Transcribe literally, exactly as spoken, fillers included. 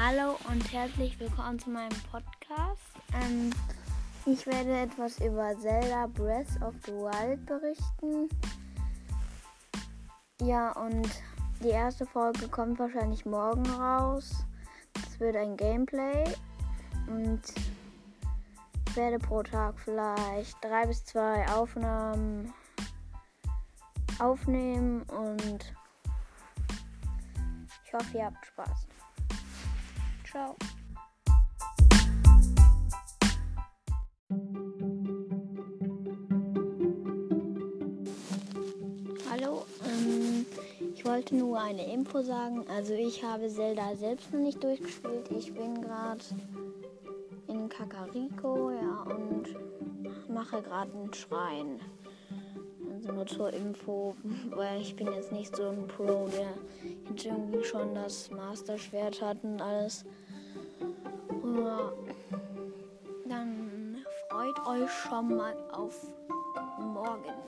Hallo und herzlich willkommen zu meinem Podcast. Ähm, ich werde etwas über Zelda Breath of the Wild berichten. Ja, und die erste Folge kommt wahrscheinlich morgen raus. Es wird ein Gameplay und ich werde pro Tag vielleicht drei bis zwei Aufnahmen aufnehmen und ich hoffe, ihr habt Spaß. Ciao. Hallo, ähm, ich wollte nur eine Info sagen. Also ich habe Zelda selbst noch nicht durchgespielt. Ich bin gerade in Kakariko, ja, und mache gerade einen Schrein. Also nur zur Info, weil ich bin jetzt nicht so ein Pro, der jetzt irgendwie schon das Master-Schwert hat und alles. Ja. Dann freut euch schon mal auf morgen.